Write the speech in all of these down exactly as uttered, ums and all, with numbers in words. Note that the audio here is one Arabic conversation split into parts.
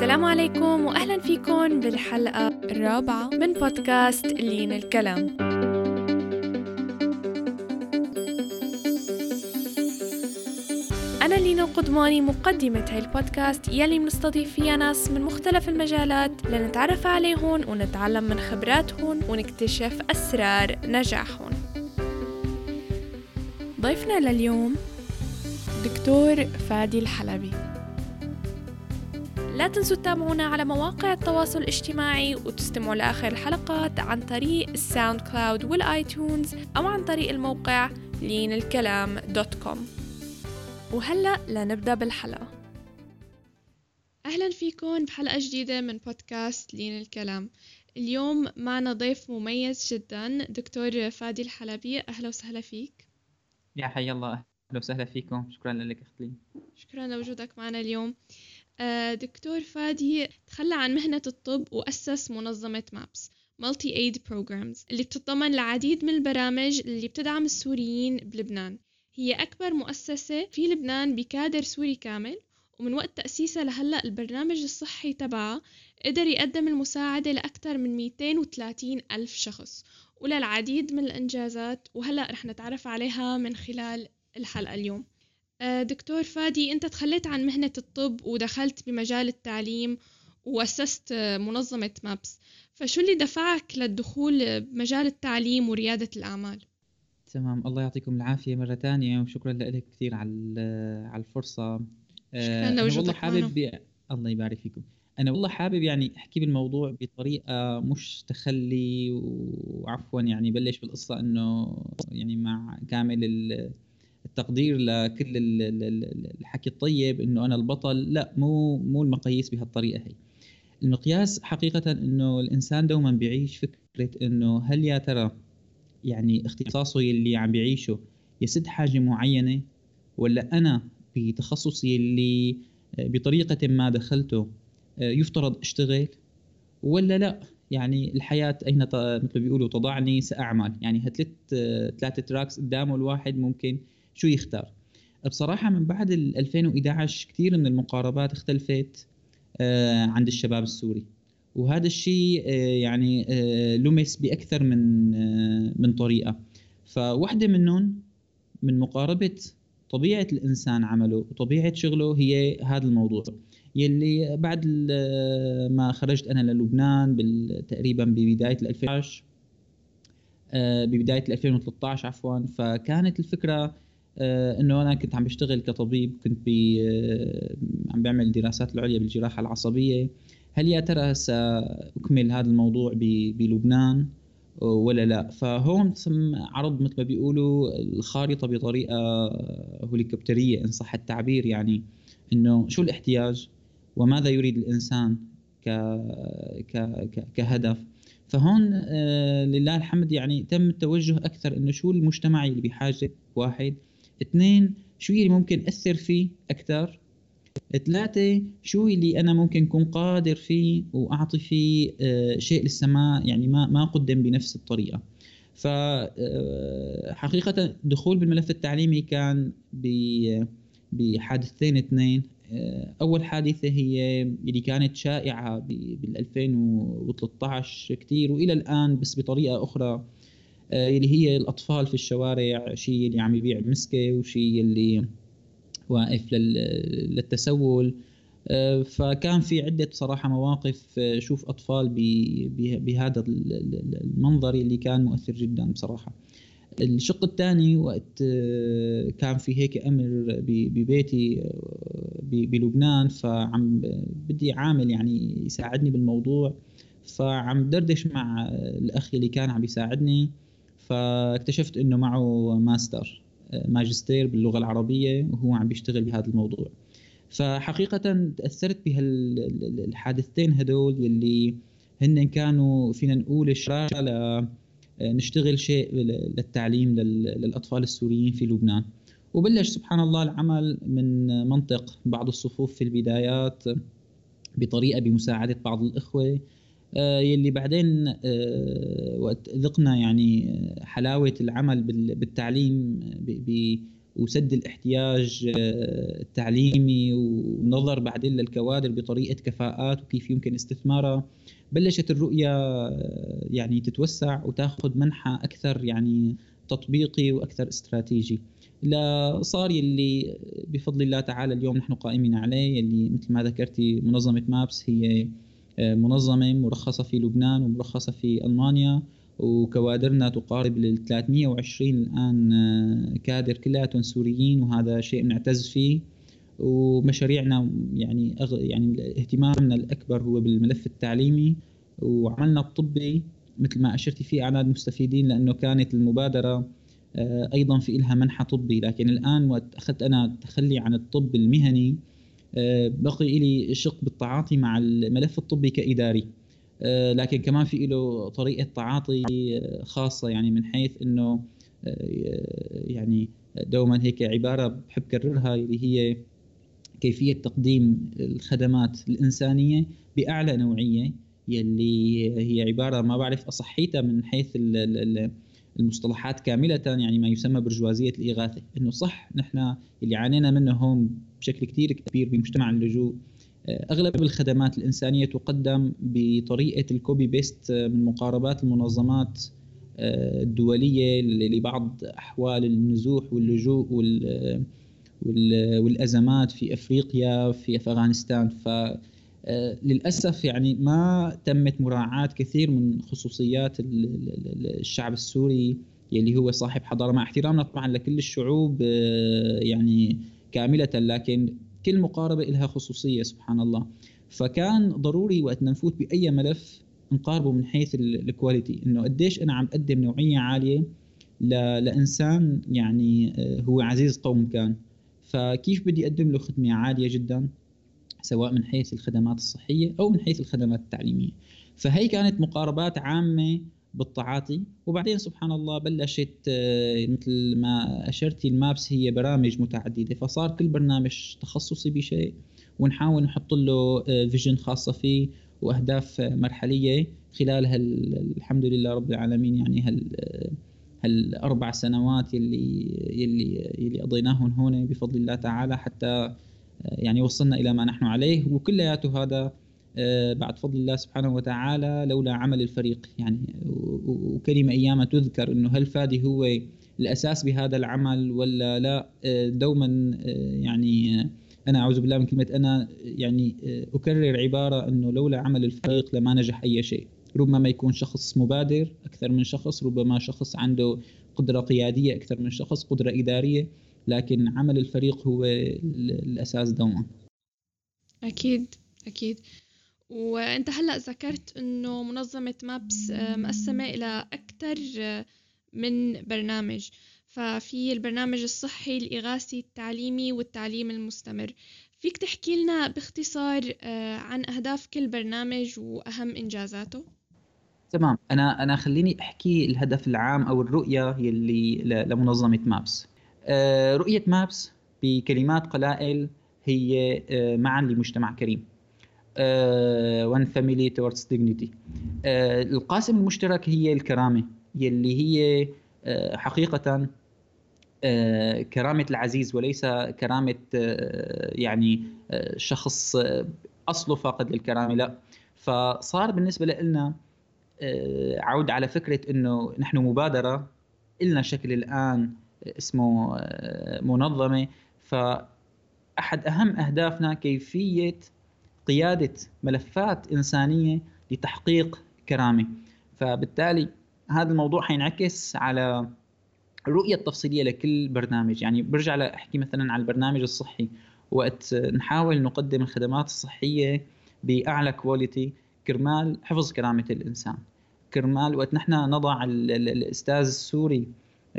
السلام عليكم وأهلا فيكم بالحلقة الرابعة من بودكاست لين الكلام. أنا لين القدماني مقدمة هاي البودكاست يلي منستضيف فيها ناس من مختلف المجالات لنتعرف عليهم ونتعلم من خبراتهم ونكتشف أسرار نجاحهم. ضيفنا لليوم دكتور فادي الحلبي. لا تنسوا تتابعونا على مواقع التواصل الاجتماعي وتستمعوا لآخر الحلقات عن طريق الساوند كلاود والآيتونز أو عن طريق الموقع لين الكلام دوت كوم. وهلأ لنبدأ بالحلقة. أهلا فيكم بحلقة جديدة من بودكاست لين الكلام. اليوم معنا ضيف مميز جدا دكتور فادي الحلبي. أهلا وسهلا فيك. يا حي الله، أهلا وسهلا فيكم. شكرا لك أختي. شكرا لوجودك معنا اليوم. دكتور فادي تخلى عن مهنة الطب وأسس منظمة مابس مالتي ايد بروجرامز اللي بتتضمن العديد من البرامج اللي بتدعم السوريين بلبنان. هي أكبر مؤسسة في لبنان بكادر سوري كامل، ومن وقت تأسيسها لهلأ البرنامج الصحي تبعها قدر يقدم المساعدة لأكثر من مئتين وثلاثين ألف شخص وللعديد من الإنجازات، وهلأ رح نتعرف عليها من خلال الحلقة اليوم. دكتور فادي، أنت تخليت عن مهنة الطب ودخلت بمجال التعليم وأسست منظمة مابس، فشو اللي دفعك للدخول بمجال التعليم وريادة الأعمال؟ تمام، الله يعطيكم العافية مرة تانية وشكرا لك كثير على الفرصة. شكرا لوجودك معنا. بي... الله يبارك فيكم. أنا والله حابب يعني أحكي بالموضوع بطريقة مش تخلي، وعفوا يعني بلش بالقصة أنه يعني مع كامل ال التقدير لكل الحكي الطيب انه انا البطل، لا مو مو المقاييس بهالطريقه. هي المقياس حقيقه انه الانسان دوما بيعيش فكره انه هل يا ترى يعني اختصاصه اللي عم بيعيشه يسد حاجه معينه، ولا انا بتخصصي اللي بطريقه ما دخلته يفترض اشتغل، ولا لا يعني الحياة أين مثل بيقولوا تضعني سأعمل. يعني هالثلاث ثلاثة تراكس قدامه الواحد ممكن شو يختار. بصراحة من بعد ألفين وإحدى عشر كثير من المقاربات اختلفت عند الشباب السوري، وهذا الشيء يعني لمس بأكثر من من طريقة. فواحدة منهم من مقاربة طبيعة الإنسان عمله وطبيعة شغله هي هذا الموضوع يلي بعد ما خرجت أنا للبنان تقريبا ببداية ألفين وعشرة ببداية ألفين وثلاثة عشر عفوا، فكانت الفكرة أنه أنا كنت عم بشتغل كطبيب، كنت بي عم بعمل دراسات العليا بالجراحة العصبية. هل يا ترى سأكمل هذا الموضوع بلبنان ولا لا؟ فهون تم عرض مثل ما بيقولوا الخارطة بطريقة هليكوبترية إن صح التعبير، يعني أنه شو الاحتياج وماذا يريد الإنسان ك... ك... ك... كهدف. فهون آه لله الحمد يعني تم التوجه أكثر أنه شو المجتمع اللي بحاجة، واحد. اثنين، شو اللي ممكن أثر فيه أكثر. ثلاثة، شو اللي أنا ممكن أكون قادر فيه وأعطي فيه آه شيء للسماء يعني ما, ما قدم بنفس الطريقة. فحقيقة دخول بالملف التعليمي كان بحادثتين اثنين. أول حادثة هي اللي كانت شائعة بالألفين وثلاثة عشر كتير وإلى الآن بس بطريقة أخرى، اللي هي الأطفال في الشوارع، شيء اللي عم يبيع مسكة وشيء اللي واقف للتسول. فكان في عدة صراحة مواقف شوف أطفال بهذا المنظر اللي كان مؤثر جدا بصراحة. الشق الثاني وقت كان في هيك أمر ببيتي بلبنان، فعم بدي عامل يعني يساعدني بالموضوع، فعم دردش مع الأخ اللي كان عم يساعدني، فاكتشفت إنه معه ماستر ماجستير باللغة العربية وهو عم بيشتغل بهذا الموضوع. فحقيقة تأثرت بهالحادثتين هدول يلي هن كانوا فينا نقول شرارة ل نشتغل شيء للتعليم للأطفال السوريين في لبنان. وبلش سبحان الله العمل من منطق بعض الصفوف في البدايات بطريقة بمساعدة بعض الإخوة، يلي بعدين وقت ذقنا يعني حلاوة العمل بالتعليم وسد الاحتياج التعليمي ونظر بعدين للكوادر بطريقة كفاءات وكيف يمكن استثمارها. بلشت الرؤية يعني تتوسع وتاخذ منحى أكثر يعني تطبيقي وأكثر استراتيجي، لصار يلي بفضل الله تعالى اليوم نحن قائمين عليه، يلي مثل ما ذكرتي منظمة مابس هي منظمة مرخصة في لبنان ومرخصة في ألمانيا، وكوادرنا تقارب لل ثلاثمئة وعشرين الآن كادر كلاتهم سوريين، وهذا شيء نعتز فيه. ومشاريعنا يعني أغ... يعني اهتمامنا الأكبر هو بالملف التعليمي، وعملنا الطبي مثل ما أشرتي فيه أعداد مستفيدين، لأنه كانت المبادرة أيضا في إلها منحى طبي، لكن الآن وقت أخذت أنا التخلي عن الطب المهني بقي لي شق بالتعاطي مع الملف الطبي كإداري، لكن كمان في له طريقة تعاطي خاصة، يعني من حيث أنه يعني دوما هيك عبارة بحب كررها اللي هي كيفية تقديم الخدمات الإنسانية بأعلى نوعية، يلي هي عبارة ما بعرف أصحيتها من حيث المصطلحات كاملة، يعني ما يسمى برجوازية الإغاثة. إنه صح نحن اللي عانينا منه هون بشكل كتير كبير بمجتمع اللجوء، أغلب الخدمات الإنسانية تقدم بطريقة الكوبي بيست من مقاربات المنظمات الدولية لبعض أحوال النزوح واللجوء وال والأزمات في أفريقيا في أفغانستان. فللأسف يعني ما تمت مراعاة كثير من خصوصيات الشعب السوري يلي هو صاحب حضارة، مع احترامنا طبعا لكل الشعوب يعني كاملة، لكن كل مقاربة لها خصوصية سبحان الله. فكان ضروري وقت نفوت بأي ملف نقاربه من حيث الكواليتي، إنه قديش أنا عم أقدم نوعية عالية لإنسان يعني هو عزيز قوم كان، فكيف بدي أقدم له خدمة عالية جدا سواء من حيث الخدمات الصحية أو من حيث الخدمات التعليمية. فهي كانت مقاربات عامة بالتعاطي. وبعدين سبحان الله بلشت مثل ما أشرتي المابس هي برامج متعددة، فصار كل برنامج تخصصي بشيء ونحاول نحط له فيجن خاصة فيه وأهداف مرحلية خلال هال الحمد لله رب العالمين يعني هال هالأربع سنوات يلي يلي يلي قضيناهن هون بفضل الله تعالى، حتى يعني وصلنا إلى ما نحن عليه. وكلياته هذا بعد فضل الله سبحانه وتعالى لولا عمل الفريق، يعني وكلمة أيامها تذكر إنه هل فادي هو الأساس بهذا العمل ولا لا. دوما يعني أنا أعوذ بالله من كلمة أنا، يعني أكرر عبارة إنه لولا عمل الفريق لما نجح أي شيء. ربما يكون شخص مبادر أكثر من شخص، ربما شخص عنده قدرة قيادية أكثر من شخص، قدرة إدارية، لكن عمل الفريق هو الأساس دوما. أكيد أكيد. وأنت هلأ ذكرت أنه منظمة مابس مقسمة إلى أكثر من برنامج، ففي البرنامج الصحي، الإغاثي، التعليمي، والتعليم المستمر. فيك تحكي لنا باختصار عن أهداف كل برنامج وأهم إنجازاته؟ تمام. أنا أنا خليني أحكي الهدف العام أو الرؤية يلي لمنظمة مابس. رؤية مابس بكلمات قلائل هي معاً لمجتمع كريم. One family towards dignity. القاسم المشترك هي الكرامة، يلي هي حقيقة كرامة العزيز وليس كرامة يعني شخص أصله فاقد للكرامة، لا. فصار بالنسبة لنا عود على فكرة أنه نحن مبادرة إلنا شكل الآن اسمه منظمة، فأحد أهم أهدافنا كيفية قيادة ملفات إنسانية لتحقيق كرامة. فبالتالي هذا الموضوع حينعكس على الرؤية التفصيلية لكل برنامج. يعني برجع لأحكي مثلا على البرنامج الصحي، وقت نحاول نقدم الخدمات الصحية بأعلى كواليتي كرمال حفظ كرامة الإنسان، كرمال وقت نحن نضع الأستاذ السوري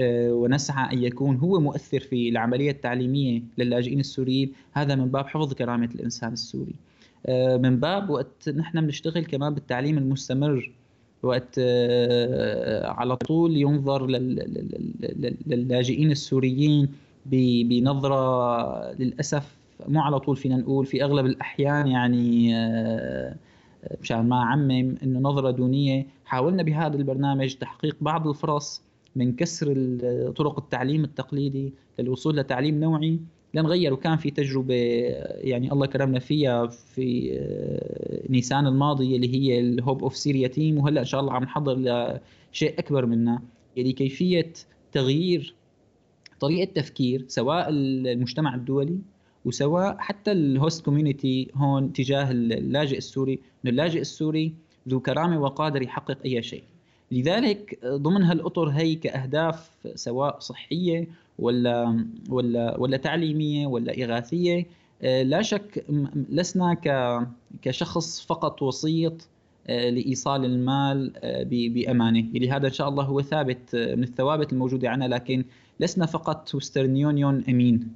ونسعى أن يكون هو مؤثر في العملية التعليمية للاجئين السوريين، هذا من باب حفظ كرامة الإنسان السوري. من باب وقت نحن بنشتغل كمان بالتعليم المستمر، وقت على طول ينظر للاجئين السوريين بنظرة للأسف مو على طول فينا نقول في أغلب الأحيان يعني مشان ما عمم إنه نظرة دونية. حاولنا بهذا البرنامج تحقيق بعض الفرص من كسر طرق التعليم التقليدي للوصول لتعليم نوعي لنغير. وكان في تجربة يعني الله كرمنا فيها في نيسان الماضي اللي هي الهوب أوف سيريا تيم، وهلأ إن شاء الله عم نحضر لشيء أكبر منها، يعني كيفية تغيير طريقة تفكير سواء المجتمع الدولي وسواء حتى الهوست كوميونيتي هون تجاه اللاجئ السوري، إنه اللاجئ السوري ذو كرامة وقادر يحقق أي شيء. لذلك ضمن هالأطر هي كأهداف سواء صحية ولا ولا ولا تعليمية ولا إغاثية، لا شك لسنا كشخص فقط وسيط لإيصال المال بأمانة، اللي هذا إن شاء الله هو ثابت من الثوابت الموجودة عنا، لكن لسنا فقط وسترن يونيون أمين،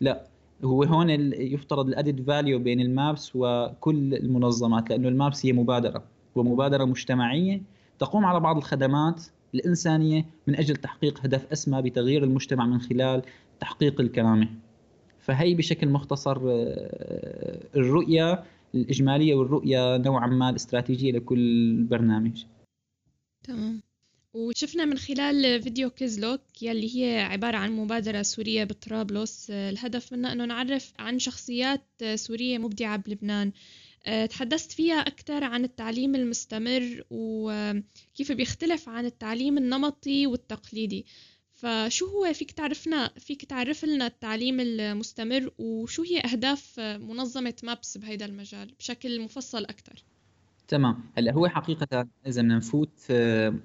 لا هو هون يفترض الأدد فاليو بين المابس وكل المنظمات، لأنه المابس هي مبادرة ومبادرة مجتمعية تقوم على بعض الخدمات الإنسانية من أجل تحقيق هدف أسمى بتغيير المجتمع من خلال تحقيق الكرامة. فهي بشكل مختصر الرؤية الإجمالية والرؤية نوعا ما الاستراتيجية لكل برنامج. تمام. وشفنا من خلال فيديو كيزلوك يلي هي عبارة عن مبادرة سورية بطرابلس، الهدف منها أنه نعرف عن شخصيات سورية مبدعة بلبنان. تحدثت فيها أكثر عن التعليم المستمر وكيف بيختلف عن التعليم النمطي والتقليدي، فشو هو فيك تعرفنا فيك تعرف لنا التعليم المستمر وشو هي أهداف منظمة مابس بهذا المجال بشكل مفصل أكثر؟ تمام. هلا هو حقيقة إذا بدنا نفوت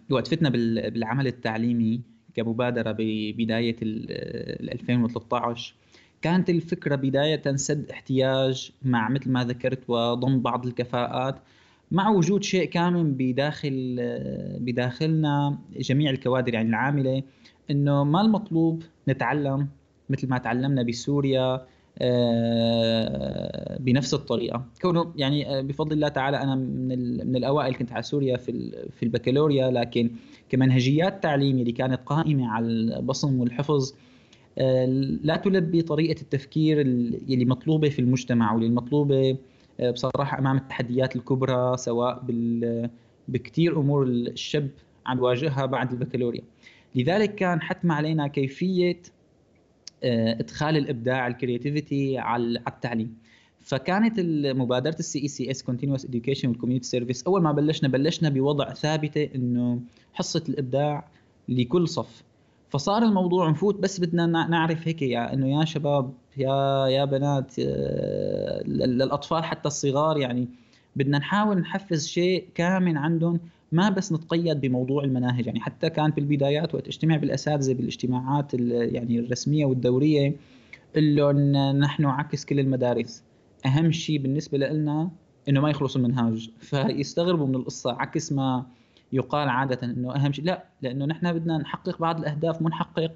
وقفتنا بالعمل التعليمي كمبادرة ببداية ألفين وثلاثة عشر، كانت الفكرة بداية سد احتياج مع مثل ما ذكرت وضم بعض الكفاءات، مع وجود شيء كامن بداخل بداخلنا جميع الكوادر يعني العاملة، إنه ما المطلوب نتعلم مثل ما تعلمنا بسوريا بنفس الطريقة. كونه يعني بفضل الله تعالى أنا من من الأوائل كنت على سوريا في في البكالوريا، لكن كمنهجيات تعليمي اللي كانت قائمة على البصم والحفظ لا تلبي طريقة التفكير اللي مطلوبة في المجتمع واللي المطلوبة بصراحة أمام التحديات الكبرى سواء بال بكتير أمور الشاب عم يواجهها بعد البكالوريا. لذلك كان حتم علينا كيفية إدخال الإبداع الكرياتيفيتي على التعليم. فكانت مبادرة السي اي سي اس كونتينوس اديوكيشن والكوميونتي سيرفيس، أول ما بلشنا بلشنا بوضع ثابتة إنه حصة الإبداع لكل صف. فصار الموضوع نفوت بس بدنا نعرف هيك يعني انه يا شباب يا يا بنات للاطفال حتى الصغار، يعني بدنا نحاول نحفز شيء كامن عندهم، ما بس نتقيد بموضوع المناهج. يعني حتى كان بالبدايات وقت اجتمع بالاساتذه بالاجتماعات يعني الرسميه والدوريه قلن نحن عكس كل المدارس، اهم شيء بالنسبه لنا انه ما يخلصوا المنهاج، فيستغربوا من القصه عكس ما يقال عادة أنه أهم شيء، لا لأنه نحن بدنا نحقق بعض الأهداف، مو نحقق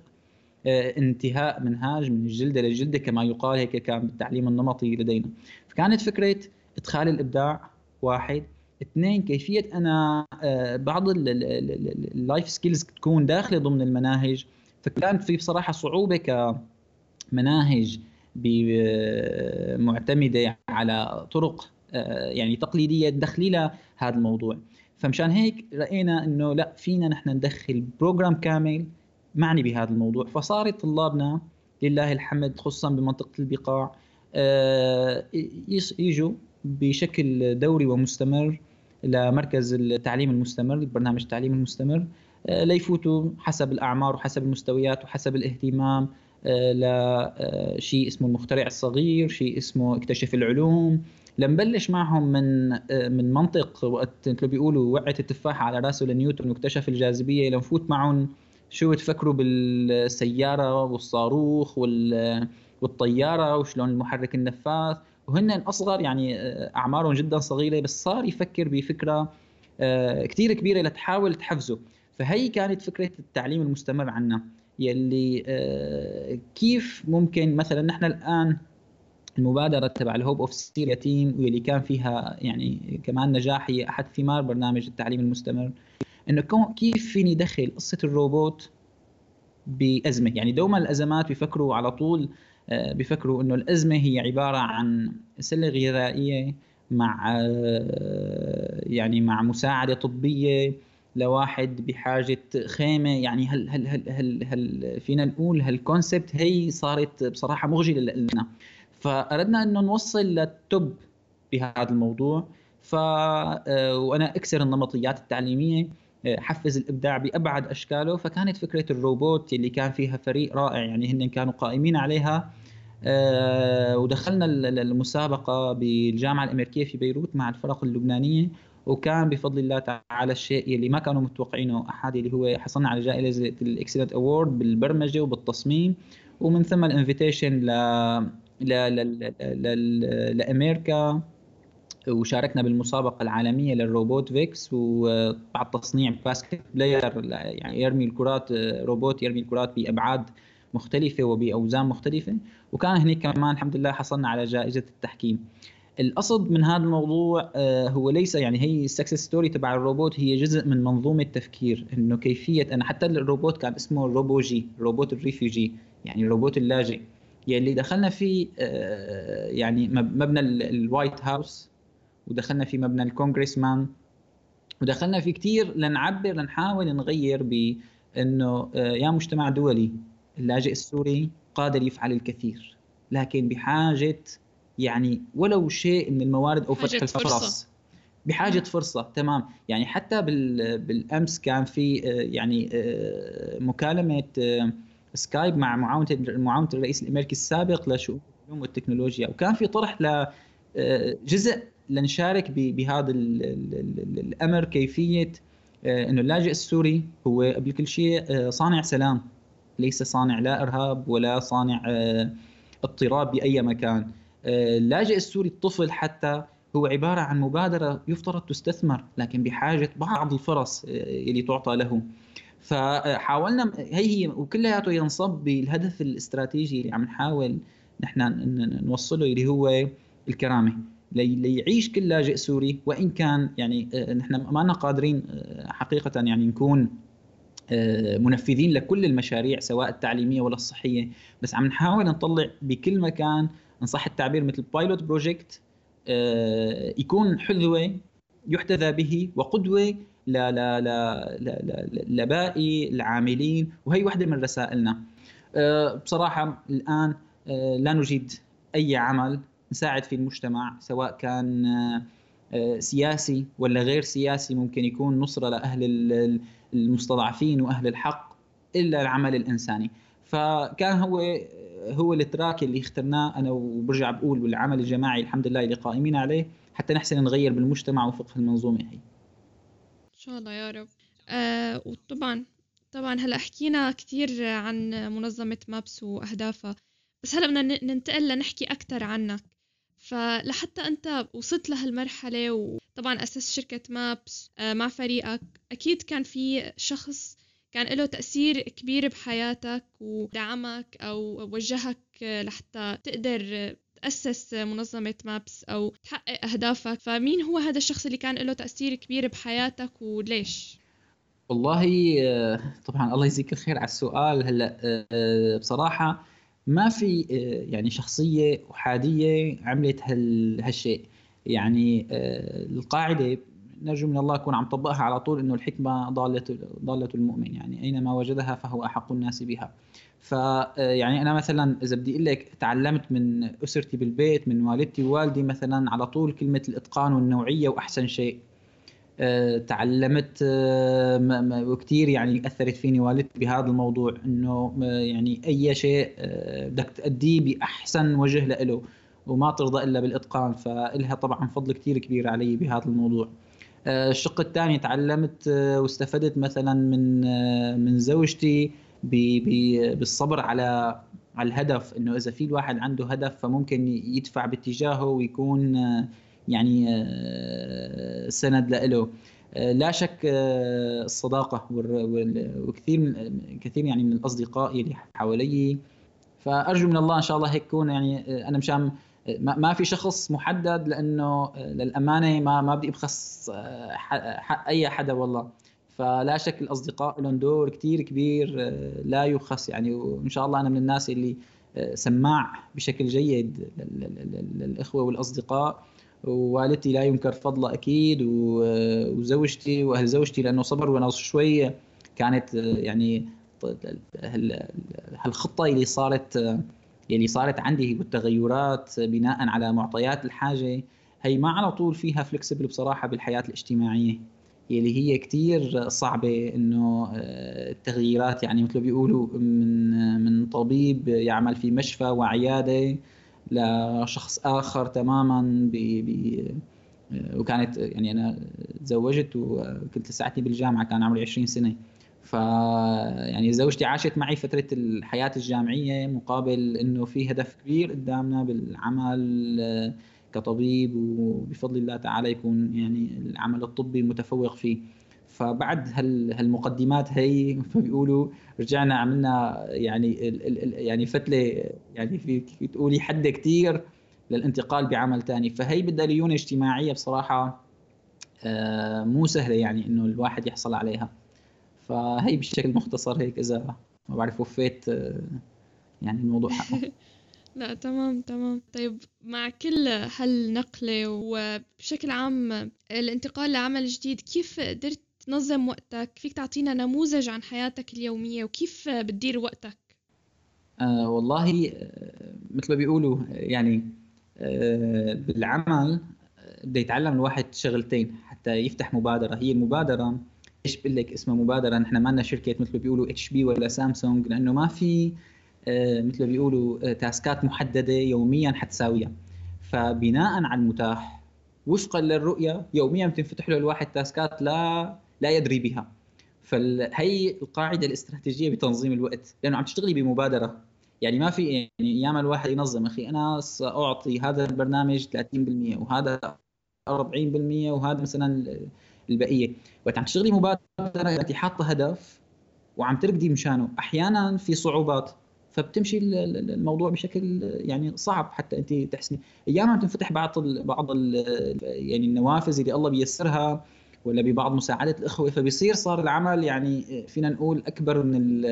انتهاء منهاج من الجلدة للجلدة كما يقال هيك كان بالتعليم النمطي لدينا. فكانت فكرة إدخال الإبداع واحد، اثنين كيفية أنا بعض اللايف سكيلز تكون داخلة ضمن المناهج، فكانت في بصراحة صعوبة كمناهج معتمدة على طرق يعني تقليدية تدخلي لها هذا الموضوع. فمشان هيك رأينا إنه لا فينا نحن ندخل بروجرام كامل معني بهذا الموضوع. فصارت طلابنا لله الحمد خصوصا بمنطقة البقاع يجوا بشكل دوري ومستمر لمركز التعليم المستمر، البرنامج التعليم المستمر، ليفوتوا حسب الأعمار وحسب المستويات وحسب الاهتمام لشيء اسمه المخترع الصغير، شيء اسمه اكتشف العلوم. لنبلش معهم من من منطق وقت اللي بيقولوا وقعت التفاحة على راسه لنيوتن واكتشف الجاذبية، لنفوت معهم شو تفكروا بالسيارة والصاروخ والطيارة وشلون المحرك النفاث، وهن أصغر يعني أعمارهم جدا صغيرة، بس صار يفكر بفكرة كتير كبيرة لتحاول تحفزه. فهي كانت فكرة التعليم المستمر عنا، يلي كيف ممكن مثلا نحن الآن المبادرة تبع الهوب أوف سيريا تيم واللي كان فيها يعني كمان نجاح هي أحد ثمار برنامج التعليم المستمر، إنه كيف فيني دخل قصة الروبوت بأزمة. يعني دوما الأزمات بيفكروا على طول بيفكروا إنه الأزمة هي عبارة عن سلة غذائية مع يعني مع مساعدة طبية لواحد بحاجة خيمة. يعني هل هل هل هل, هل فينا نقول هالكونسبت هي صارت بصراحة مغجلة لنا، فأردنا أنه نوصل للتوب بهذا الموضوع. ف وأنا أكسر النمطيات التعليمية، حفز الإبداع بأبعد أشكاله. فكانت فكرة الروبوت اللي كان فيها فريق رائع، يعني هن كانوا قائمين عليها، ودخلنا المسابقة بالجامعة الأمريكية في بيروت مع الفرق اللبنانية، وكان بفضل الله تعالى الشيء اللي ما كانوا متوقعينه أحد، اللي هو حصلنا على جائزة الإكسلنت أوورد بالبرمجة وبالتصميم، ومن ثم الانفيتيشن ل لأمريكا، وشاركنا بالمسابقة العالمية للروبوت فيكس، وبعد تصنيع باسكت بلاير يعني يرمي الكرات، روبوت يرمي الكرات بأبعاد مختلفة وبأوزان مختلفة. وكان هناك كمان الحمد لله حصلنا على جائزة التحكيم. القصد من هذا الموضوع هو ليس يعني هي السكسس ستوري تبع الروبوت، هي جزء من منظومة تفكير إنه كيفية. أنا حتى الروبوت كان اسمه روبوجي، روبوت الريفوجي يعني الروبوت اللاجئ، يلي دخلنا في يعني مبنى الوايت هاوس، ودخلنا في مبنى الكونغرسمان، ودخلنا في كتير لنعبر لنحاول نغير بأنه يا مجتمع دولي اللاجئ السوري قادر يفعل الكثير، لكن بحاجة يعني ولو شيء من الموارد أو فتح الفرص، بحاجة فرصة. تمام، يعني حتى بالأمس كان في يعني مكالمة سكايب مع معاونة معاونة الرئيس الأمريكي السابق لشؤون العلوم والتكنولوجيا، وكان في طرح لجزء لنشارك بهذا الأمر، كيفية أنه اللاجئ السوري هو قبل كل شيء صانع سلام، ليس صانع لا إرهاب ولا صانع اضطراب بأي مكان. اللاجئ السوري الطفل حتى هو عبارة عن مبادرة يفترض تستثمر، لكن بحاجة بعض الفرص اللي تعطى له. فحاولنا هي هي وكلها ينصب بالهدف الاستراتيجي اللي عم نحاول نحن نوصله، اللي هو الكرامة، ليعيش كل لاجئ سوري. وإن كان يعني نحن ما لنا قادرين حقيقة يعني نكون منفذين لكل المشاريع سواء التعليمية ولا الصحية، بس عم نحاول نطلع بكل مكان، إن صح التعبير، مثل بايلوت بروجكت يكون حذوة يحتذى به وقدوة لا لا لا لا لباقي العاملين. وهي واحدة من رسائلنا. بصراحة الآن لا نجد أي عمل نساعد في المجتمع سواء كان سياسي ولا غير سياسي، ممكن يكون نصرة لأهل المستضعفين وأهل الحق، إلا العمل الإنساني. فكان هو هو التراك اللي اخترناه أنا، وبرجع بقول بالعمل الجماعي الحمد لله اللي قائمين عليه، حتى نحسن نغير بالمجتمع وفق المنظومة هي إن شاء الله يا رب. آه وطبعا طبعا هلأ حكينا كتير عن منظمة مابس وأهدافها، بس هلأ بدنا ننتقل لنحكي أكتر عنك. فلحتى أنت وصلت لهالمرحلة، وطبعا أسست شركة مابس آه مع فريقك، أكيد كان في شخص كان له تأثير كبير بحياتك ودعمك أو وجهك لحتى تقدر تأسس منظمة مابس أو تحقق أهدافك، فمين هو هذا الشخص اللي كان له تأثير كبير بحياتك وليش؟ والله طبعا الله يجزيك الخير على السؤال. هلأ بصراحة ما في يعني شخصية أحادية عملت هالشيء، يعني القاعدة نرجو من الله أكون عم طبقها على طول، إنه الحكمة ضالة المؤمن، يعني أينما وجدها فهو أحق الناس بها. فيعني أنا مثلا إذا بدي أقول لك تعلمت من أسرتي بالبيت، من والدتي ووالدي مثلا، على طول كلمة الإتقان والنوعية وأحسن شيء. تعلمت وكتير يعني أثرت فيني والدتي بهذا الموضوع، إنه يعني أي شيء بدك تأديه بأحسن وجه لإله وما ترضى إلا بالإتقان، فإلها طبعا فضل كتير كبير علي بهذا الموضوع. الشق الثاني تعلمت واستفدت مثلا من من زوجتي بالصبر على على الهدف، انه اذا في الواحد عنده هدف فممكن يدفع باتجاهه ويكون يعني سند له. لا شك الصداقه، وكثير كثير يعني من الاصدقاء اللي حوالي. فارجو من الله ان شاء الله هيك يكون، يعني انا مشان ما في شخص محدد، لأنه للأمانة ما ما بدي بخص أي حدا والله. فلا شك الأصدقاء لهم دور كتير كبير لا يخص يعني، وإن شاء الله أنا من الناس اللي سماع بشكل جيد للإخوة والأصدقاء، ووالدتي لا ينكر فضله أكيد، وزوجتي وأهل زوجتي، لأنه صبر وأنا شوية كانت يعني هالخطة اللي صارت اللي صارت عندي والتغيرات بناء على معطيات الحاجة هي ما على طول فيها فلكسبل بصراحة بالحياة الاجتماعية، اللي هي كتير صعبة إنه التغييرات، يعني مثل بيقولوا من من طبيب يعمل في مشفى وعيادة لشخص آخر تماماً. بي بي وكانت يعني أنا تزوجت وكنت ساعتني بالجامعة، كان عمري عشرين سنة، ف يعني زوجتي عاشت معي فترة الحياة الجامعية مقابل إنه في هدف كبير قدامنا بالعمل كطبيب، وبفضل الله تعالى يكون يعني العمل الطبي متفوق فيه. فبعد هالمقدمات هي فبيقولوا رجعنا عملنا يعني يعني فتلة، يعني في تقولي حد كتير للانتقال بعمل تاني، فهي بدها ليونة اجتماعية بصراحة مو سهلة يعني إنه الواحد يحصل عليها. فهي بشكل مختصر هيك، إذا ما بعرف وفيت يعني الموضوع حقه. لا تمام تمام. طيب، مع كل حل نقلة وبشكل عام الانتقال لعمل جديد، كيف قدرت تنظم وقتك؟ فيك تعطينا نموذج عن حياتك اليومية وكيف بتدير وقتك؟ آه والله مثل ما بيقولوا يعني آه بالعمل بده يتعلم الواحد شغلتين حتى يفتح مبادرة. هي المبادرة ايش بقول لك اسمها مبادرة، نحن ما لنا شركة مثل ما بيقولوا اتش بي ولا سامسونج، لأنه ما في مثل ما بيقولوا تاسكات محددة يومياً حتساويها، فبناءً على المتاح وفقاً للرؤية يومياً بتنفتح له الواحد تاسكات لا لا يدري بها. فهي القاعدة الاستراتيجية بتنظيم الوقت، لأنه عم تشتغلي بمبادرة. يعني ما في يعني أيام الواحد ينظم، أخي أنا سأعطي هذا البرنامج ثلاثين بالمئة وهذا أربعين بالمئة وهذا مثلاً البقية، وعم تشتغلي مبادرة أنت حاطة هدف وعم تركضي مشانه. أحياناً في صعوبات فبتمشي الموضوع بشكل يعني صعب حتى انت تحسني. اياما بتنفتح بعض ال بعض ال يعني النوافذ اللي الله بيسرها ولا ببعض مساعده الاخوه، فبيصير صار العمل يعني فينا نقول اكبر من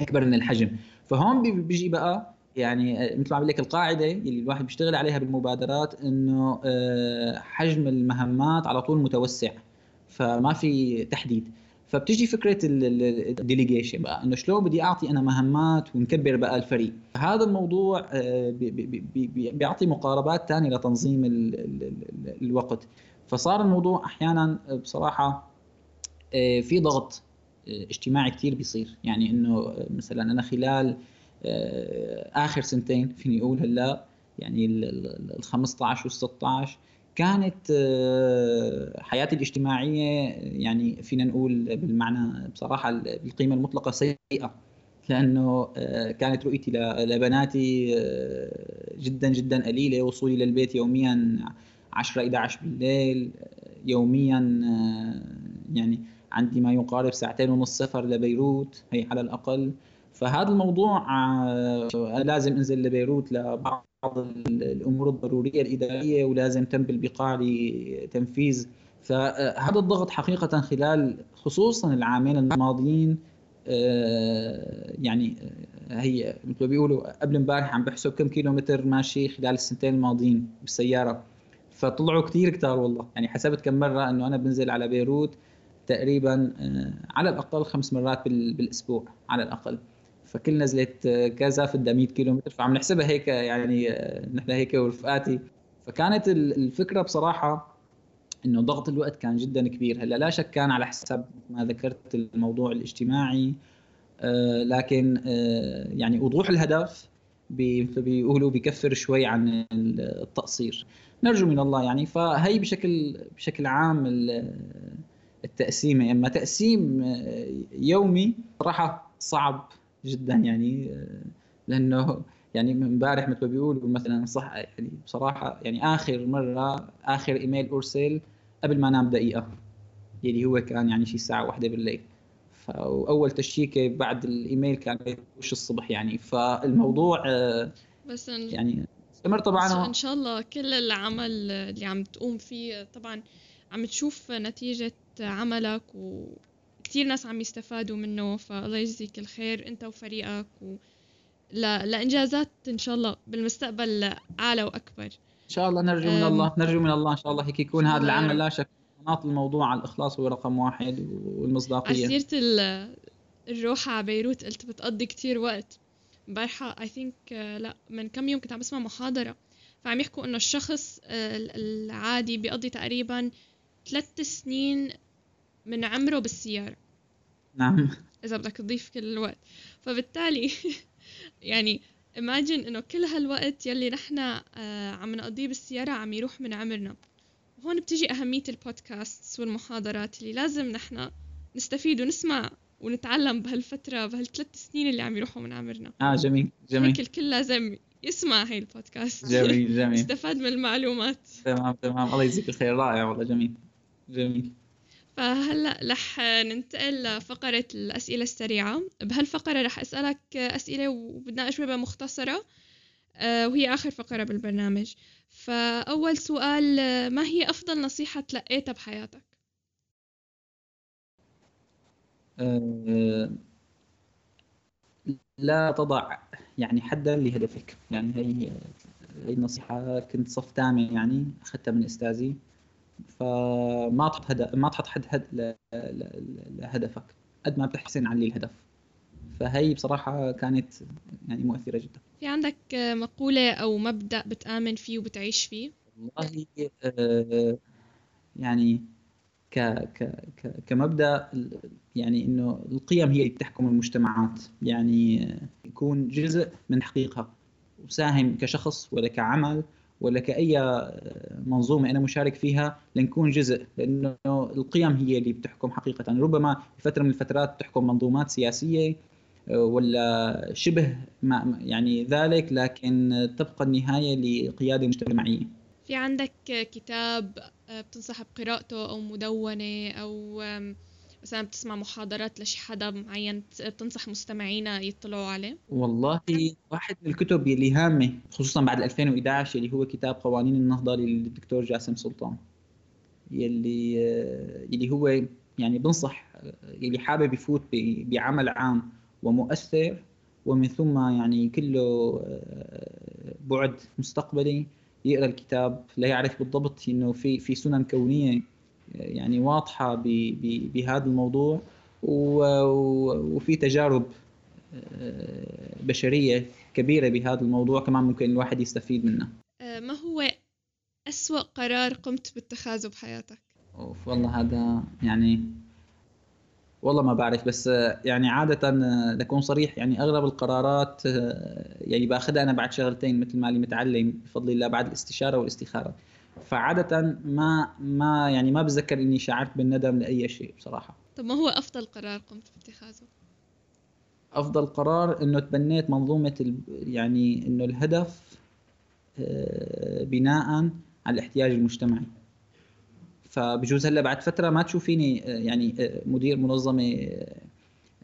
اكبر من الحجم. فهون بيجي بقى يعني مثل ما بقول لك القاعده اللي الواحد بيشتغل عليها بالمبادرات، انه حجم المهمات على طول متوسع فما في تحديد. فبتجي فكرة الديليجيشن بقى، إنه شلون بدي أعطي أنا مهمات ونكبر بقى الفريق. هذا الموضوع بيعطي مقاربات تانية لتنظيم الوقت. فصار الموضوع أحياناً بصراحة في ضغط اجتماعي كتير بيصير، يعني إنه مثلاً أنا خلال آخر سنتين فيني أقول هلا يعني ال خمسة عشر وال ستة عشر كانت حياتي الاجتماعية يعني فينا نقول بالمعنى بصراحة بالقيمة المطلقة سيئة، لأنه كانت رؤيتي لبناتي جدا جدا قليلة. وصولي للبيت يوميا عشرة إحدى عشرة بالليل، يوميا يعني عندي ما يقارب ساعتين ونص سفر لبيروت هي على الأقل. فهذا الموضوع لازم أنزل لبيروت لبعض بعض الأمور الضرورية الإدارية ولازم تم بالبقاع لتنفيذ. فهذا الضغط حقيقة خلال خصوصا العامين الماضيين يعني هي مثل ما بيقولوا قبل امبارح عم بحسب كم كيلومتر ماشي خلال السنتين الماضيين بالسيارة، فطلعوا كتير كتار والله. يعني حسبت كم مرة أنه أنا بنزل على بيروت، تقريبا على الأقل خمس مرات بالأسبوع على الأقل، فكل نزلت كذا في مية كيلومتر، فعم نحسبها هيك يعني نحن هيك ورفقاتي. فكانت الفكرة بصراحة إنه ضغط الوقت كان جدا كبير. هلا لا شك كان على حسب ما ذكرت الموضوع الاجتماعي، لكن يعني وضوح الهدف بيقولوا بيكفر شوي عن التقصير، نرجو من الله يعني. فهي بشكل بشكل عام التقسيمة. أما تقسيم يومي صراحة صعب جدا يعني، لأنه يعني من امبارح مثل ما بيقولوا مثلا صح يعني بصراحة يعني آخر مرة آخر إيميل أرسل قبل ما أنام دقيقة، يلي هو كان يعني شي ساعة واحدة بالليل، فأول تشيكة بعد الإيميل كان وش الصبح يعني. فالموضوع بس يعني استمر طبعا. إن شاء الله كل العمل اللي عم تقوم فيه طبعا عم تشوف نتيجة عملك، و كتير ناس عم يستفادوا منه، فالله يجزيك الخير انت وفريقك و... ل... لانجازات ان شاء الله بالمستقبل اعلى واكبر. شاء الله نرجو من الله، نرجو من الله إن شاء الله هيك يكون هذا العمل. لا شك مناط الموضوع على الإخلاص هو رقم واحد والمصداقية. عسيرة الروحة على بيروت قلت بتقضي كتير وقت امبارحة I think لا من كم يوم كنت عم بسمع محاضرة فعم يحكوا إنه الشخص العادي بيقضي تقريبا ثلاث سنين من عمره بالسيارة. نعم. إذا بدك تضيف كل الوقت، فبالتالي يعني imagine إنه كل هالوقت يلي نحن عم نقضيه بالسيارة عم يروح من عمرنا. هون بتجي أهمية البودكاست والمحاضرات اللي لازم نحن نستفيد ونسمع ونتعلم بهالفترة بهالثلاث سنين اللي عم يروحوا من عمرنا. آه جميل جميل. الكل لازم يسمع هاي البودكاست. جميل جميل. استفاد من المعلومات. تمام تمام الله يجزيك الخير، رائع والله جميل جميل. فهلا رح ننتقل لفقرة الأسئلة السريعة. بهالفقرة رح أسألك أسئلة وبدنا أجوبة مختصرة وهي آخر فقرة بالبرنامج. فأول سؤال، ما هي أفضل نصيحة تلقيتها بحياتك؟ أه لا تضع يعني حدا لهدفك، يعني هي هي النصيحة كنت صف ثامن يعني أخذتها من أستاذي. فما تحط هدف، ما تحط حد هد ل... ل... لهدفك قد ما بتحسن عليه الهدف. فهي بصراحة كانت يعني مؤثرة جدا. في عندك مقولة أو مبدأ بتآمن فيه وبتعيش فيه؟ والله آه يعني ك... ك... ك... كمبدأ يعني إنه القيم هي اللي بتحكم المجتمعات، يعني يكون جزء من حقيقها وساهم كشخص ولا كعمل ولا كأي منظومة أنا مشارك فيها لنكون جزء، لأنه القيم هي اللي بتحكم حقيقة. يعني ربما فترة من الفترات تحكم منظومات سياسية ولا شبه ما يعني ذلك، لكن تبقى النهاية لقيادة مجتمعية. في عندك كتاب بتنصح بقراءته أو مدونة أو مثلا بتسمع محاضرات لشي حدا معين بتنصح مستمعينا يطلعوا عليه؟ والله واحد من الكتب اللي هامة خصوصا بعد ألفين وإحدى عشر اللي هو كتاب قوانين النهضة للدكتور جاسم سلطان، يلي يلي هو يعني بنصح يلي حابب يفوت بعمل عام ومؤثر ومن ثم يعني كله بعد مستقبلي يقرأ الكتاب ليعرف بالضبط إنه في في سنن كونية يعني واضحة بهذا الموضوع، وفي تجارب بشرية كبيرة بهذا الموضوع كمان ممكن الواحد يستفيد منه. ما هو أسوأ قرار قمت باتخاذه بحياتك؟ أوف والله هذا يعني والله ما بعرف، بس يعني عادة لكون صريح يعني أغلب القرارات يعني بأخذها أنا بعد شغلتين مثل ما لي متعلم بفضل الله بعد الاستشارة والاستخارة. فعادة ما ما يعني ما بتذكر إني شعرت بالندم لأي شيء بصراحة. طب ما هو أفضل قرار قمت باتخاذه؟ أفضل قرار إنه تبنيت منظومة ال... يعني إنه الهدف بناء على الاحتياج المجتمعي. فبجوز هلا بعد فترة ما تشوفيني يعني مدير منظمة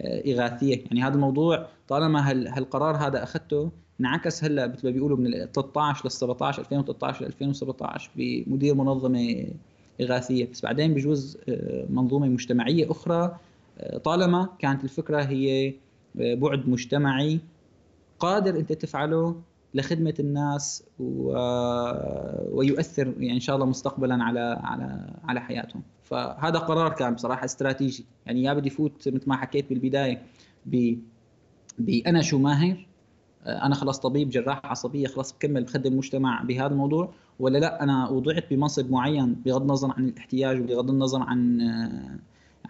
إغاثية، يعني هذا الموضوع طالما هال... هالقرار هذا أخذته انعكس هلا مثل ما بيقولوا من ثلاثطعش لل سبعطعش ألفين وثلاثطعش ل ألفين وسبعطعش بمدير منظمه اغاثيه، بس بعدين بجوز منظومه مجتمعيه اخرى طالما كانت الفكره هي بعد مجتمعي قادر انت تفعله لخدمه الناس و... ويؤثر يعني ان شاء الله مستقبلا على على على حياتهم. فهذا قرار كان بصراحه استراتيجي، يعني يا بدي فوت مثل ما حكيت بالبدايه ب بانا شو ماهر، أنا خلاص طبيب جراح عصبية خلاص بكمل بخدم المجتمع بهذا الموضوع، ولا لا أنا وضعت بمنصب معين بغض النظر عن الاحتياج وبغض النظر عن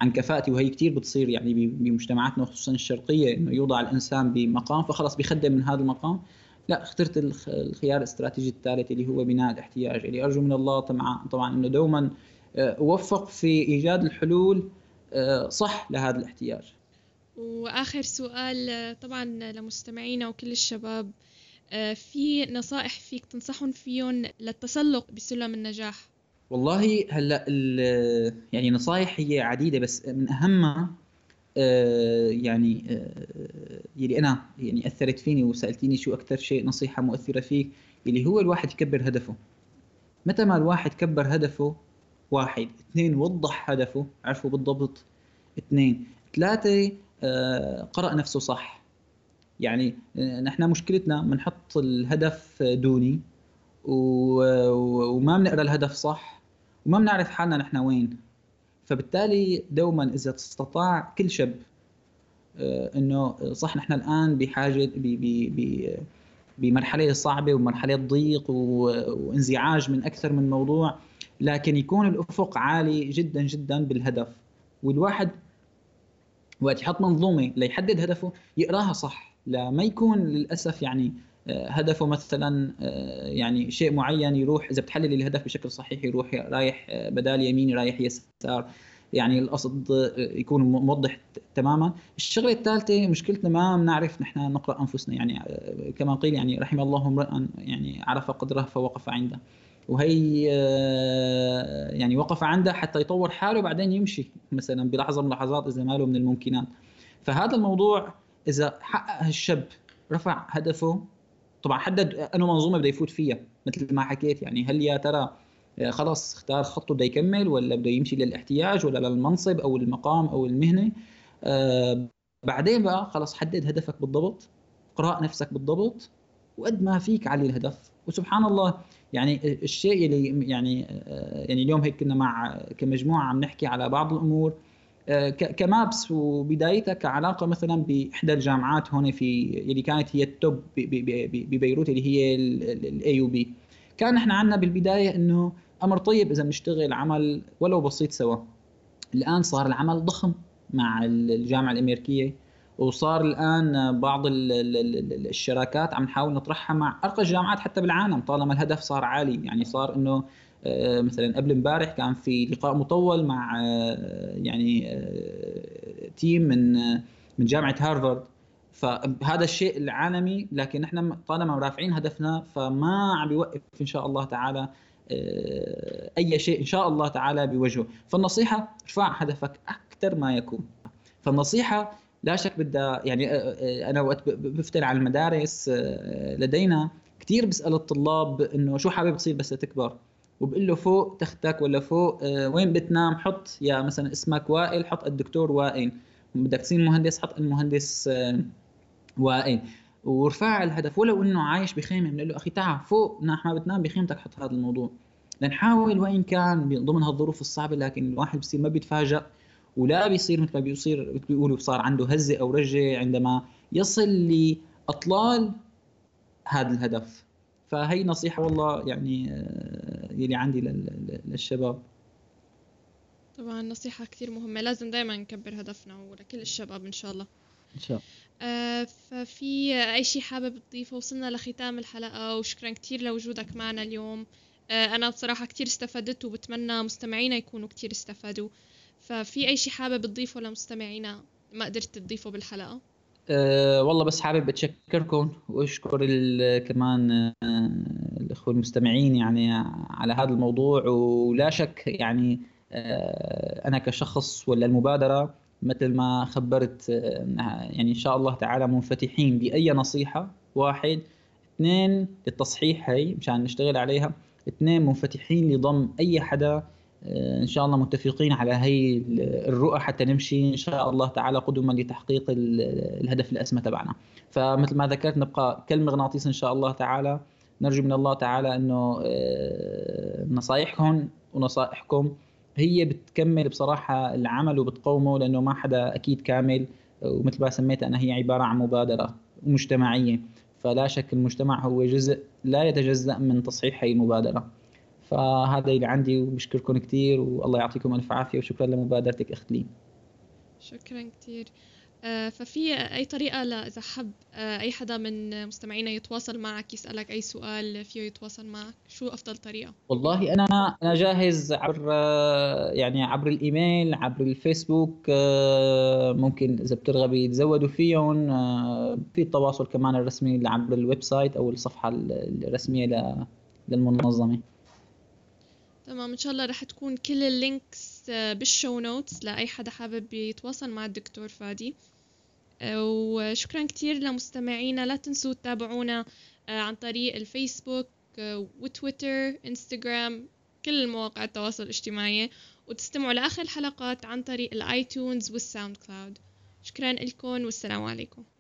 عن كفاءتي. وهي كتير بتصير يعني بمجتمعاتنا خصوصا الشرقية إنه يوضع الإنسان بمقام فخلاص بيخدم من هذا المقام. لا اخترت الخيار الاستراتيجي الثالث اللي هو بناء الاحتياج، اللي أرجو من الله طبعا طبعا إنه دوما أوفق في إيجاد الحلول صح لهذا الاحتياج. وآخر سؤال طبعاً لمستمعينا وكل الشباب، في نصائح فيك تنصحهم فيهم للتسلق بسلم النجاح؟ والله هلأ يعني نصائح هي عديدة، بس من أهمها يعني اللي أنا يعني أثرت فيني وسألتيني شو أكثر شيء نصيحة مؤثرة فيك، اللي هو الواحد يكبر هدفه. متى ما الواحد كبر هدفه، واحد اثنين وضح هدفه عرفه بالضبط، اثنين ثلاثة قرأ نفسه صح. يعني نحن مشكلتنا بنحط الهدف دوني وما بنقرا الهدف صح وما بنعرف حالنا نحن وين. فبالتالي دوما اذا استطاع كل شاب انه صح نحن الان بحاجه بمرحله صعبه ومرحله ضيق وانزعاج من اكثر من موضوع، لكن يكون الافق عالي جدا جدا بالهدف، والواحد وقت يحط منظومه ليحدد هدفه يقراها صح، لما يكون للاسف يعني هدفه مثلا يعني شيء معين يروح، اذا بتحلل الهدف بشكل صحيح يروح رايح بدال يمين رايح يسار، يعني القصد يكون موضح تماما. الشغله الثالثه مشكلتنا ما بنعرف نحن نقرا انفسنا، يعني كما قيل يعني رحم الله امرأ يعني عرف قدره فوقف عنده، وهي يعني وقف عنده حتى يطور حاله بعدين يمشي مثلا بلحظه من اللحظات اذا ما له من الممكنات. فهذا الموضوع اذا حقق الشاب رفع هدفه، طبعا حدد انه منظومه بده يفوت فيها مثل ما حكيت، يعني هل يا ترى خلص اختار خطه بده يكمل ولا بده يمشي للاحتياج ولا للمنصب او المقام او المهنه. آه بعدين بقى خلص حدد هدفك بالضبط، اقرأ نفسك بالضبط وقد ما فيك علي الهدف. وسبحان الله يعني الشيء اللي يعني آه يعني اليوم هيك كنا مع كمجموعه عم نحكي على بعض الامور آه كمابس وبدايتها كعلاقه مثلا باحدى الجامعات هون في اللي كانت هي التوب ببيروت اللي هي الاي وبي. كان احنا عندنا بالبدايه انه امر طيب اذا بنشتغل عمل ولو بسيط سوا. الان صار العمل ضخم مع الجامعه الامريكيه، وصار الان بعض الشراكات عم نحاول نطرحها مع ارقى الجامعات حتى بالعالم طالما الهدف صار عالي. يعني صار انه مثلا قبل امبارح كان في لقاء مطول مع يعني تيم من من جامعه هارفارد، فهذا الشيء العالمي، لكن نحن طالما رافعين هدفنا فما عم بيوقف ان شاء الله تعالى اي شيء ان شاء الله تعالى بوجهه. فالنصيحه ارفع هدفك اكثر ما يكون. فالنصيحه لا شك بدها، يعني انا وقت بفتل على المدارس لدينا كثير بسال الطلاب انه شو حابب تصير بس تكبر، وبقول له فوق تختك ولا فوق وين بتنام حط يا مثلا اسمك وائل حط الدكتور وائل، بدك تصير مهندس حط المهندس وائل. ورفع الهدف ولو انه عايش بخيمه بنقول له اخي تعال فوق نحن ما بتنام بخيمتك حط هذا الموضوع، لنحاول وان كان ضمن هالظروف الصعبه، لكن الواحد بصير ما بيتفاجئ ولا بيصير مثل ما بيصير مثل بيقولوا صار عنده هزه او رجه عندما يصل لاطلال هذا الهدف. فهي نصيحه والله يعني اللي عندي للشباب. طبعا نصيحه كثير مهمه، لازم دائما نكبر هدفنا ولكل الشباب ان شاء الله. ان شاء الله. آه ففي أي شيء حابب تضيفه؟ وصلنا لختام الحلقة وشكرا كتير لوجودك معنا اليوم. آه أنا بصراحة كتير استفدت وبتمنى مستمعينا يكونوا كتير استفادوا. ففي أي شيء حابب تضيفه لمستمعينا ما قدرت تضيفه بالحلقة؟ أه والله بس حابب أتشكركم وأشكر كمان أه الأخوة المستمعين يعني على هذا الموضوع. ولا شك يعني أه أنا كشخص ولا المبادرة مثل ما خبرت يعني إن شاء الله تعالى منفتحين بأي نصيحة، واحد اثنين للتصحيح هي مشان نشتغل عليها، اثنين منفتحين لضم أي حدا إن شاء الله، متفقين على هي الرؤى حتى نمشي إن شاء الله تعالى قدما لتحقيق الهدف الأسمى تبعنا. فمثل ما ذكرت نبقى كالمغناطيس إن شاء الله تعالى، نرجو من الله تعالى أنه نصايحكم ونصائحكم هي بتكمل بصراحة العمل وبتقومه، لأنه ما حدا أكيد كامل، ومثل ما سميتها أنا هي عبارة عن مبادرة مجتمعية، فلا شك المجتمع هو جزء لا يتجزأ من تصحيح هي المبادرة. فهذا اللي عندي وبشكركم كتير والله يعطيكم ألف عافية، وشكرا لمبادرتك أخت لين. شكرا كتير. ففي أي طريقة إذا حب أي حدا من مستمعينا يتواصل معك يسألك أي سؤال فيه يتواصل معك، شو أفضل طريقة؟ والله أنا أنا جاهز عبر يعني عبر الإيميل، عبر الفيسبوك، ممكن إذا بترغبي تزودوا فيهم. في التواصل كمان الرسمي عبر الويب سايت أو الصفحة الرسمية للمنظمة. تمام، إن شاء الله رح تكون كل اللينكس بالشو نوتس لأي حدا حابب يتواصل مع الدكتور فادي. وشكرا كتير لمستمعينا، لا تنسوا تتابعونا عن طريق الفيسبوك وتويتر انستغرام كل مواقع التواصل الاجتماعي، وتستمعوا لآخر الحلقات عن طريق الايتونز والساوند كلاود. شكرا لكم والسلام عليكم.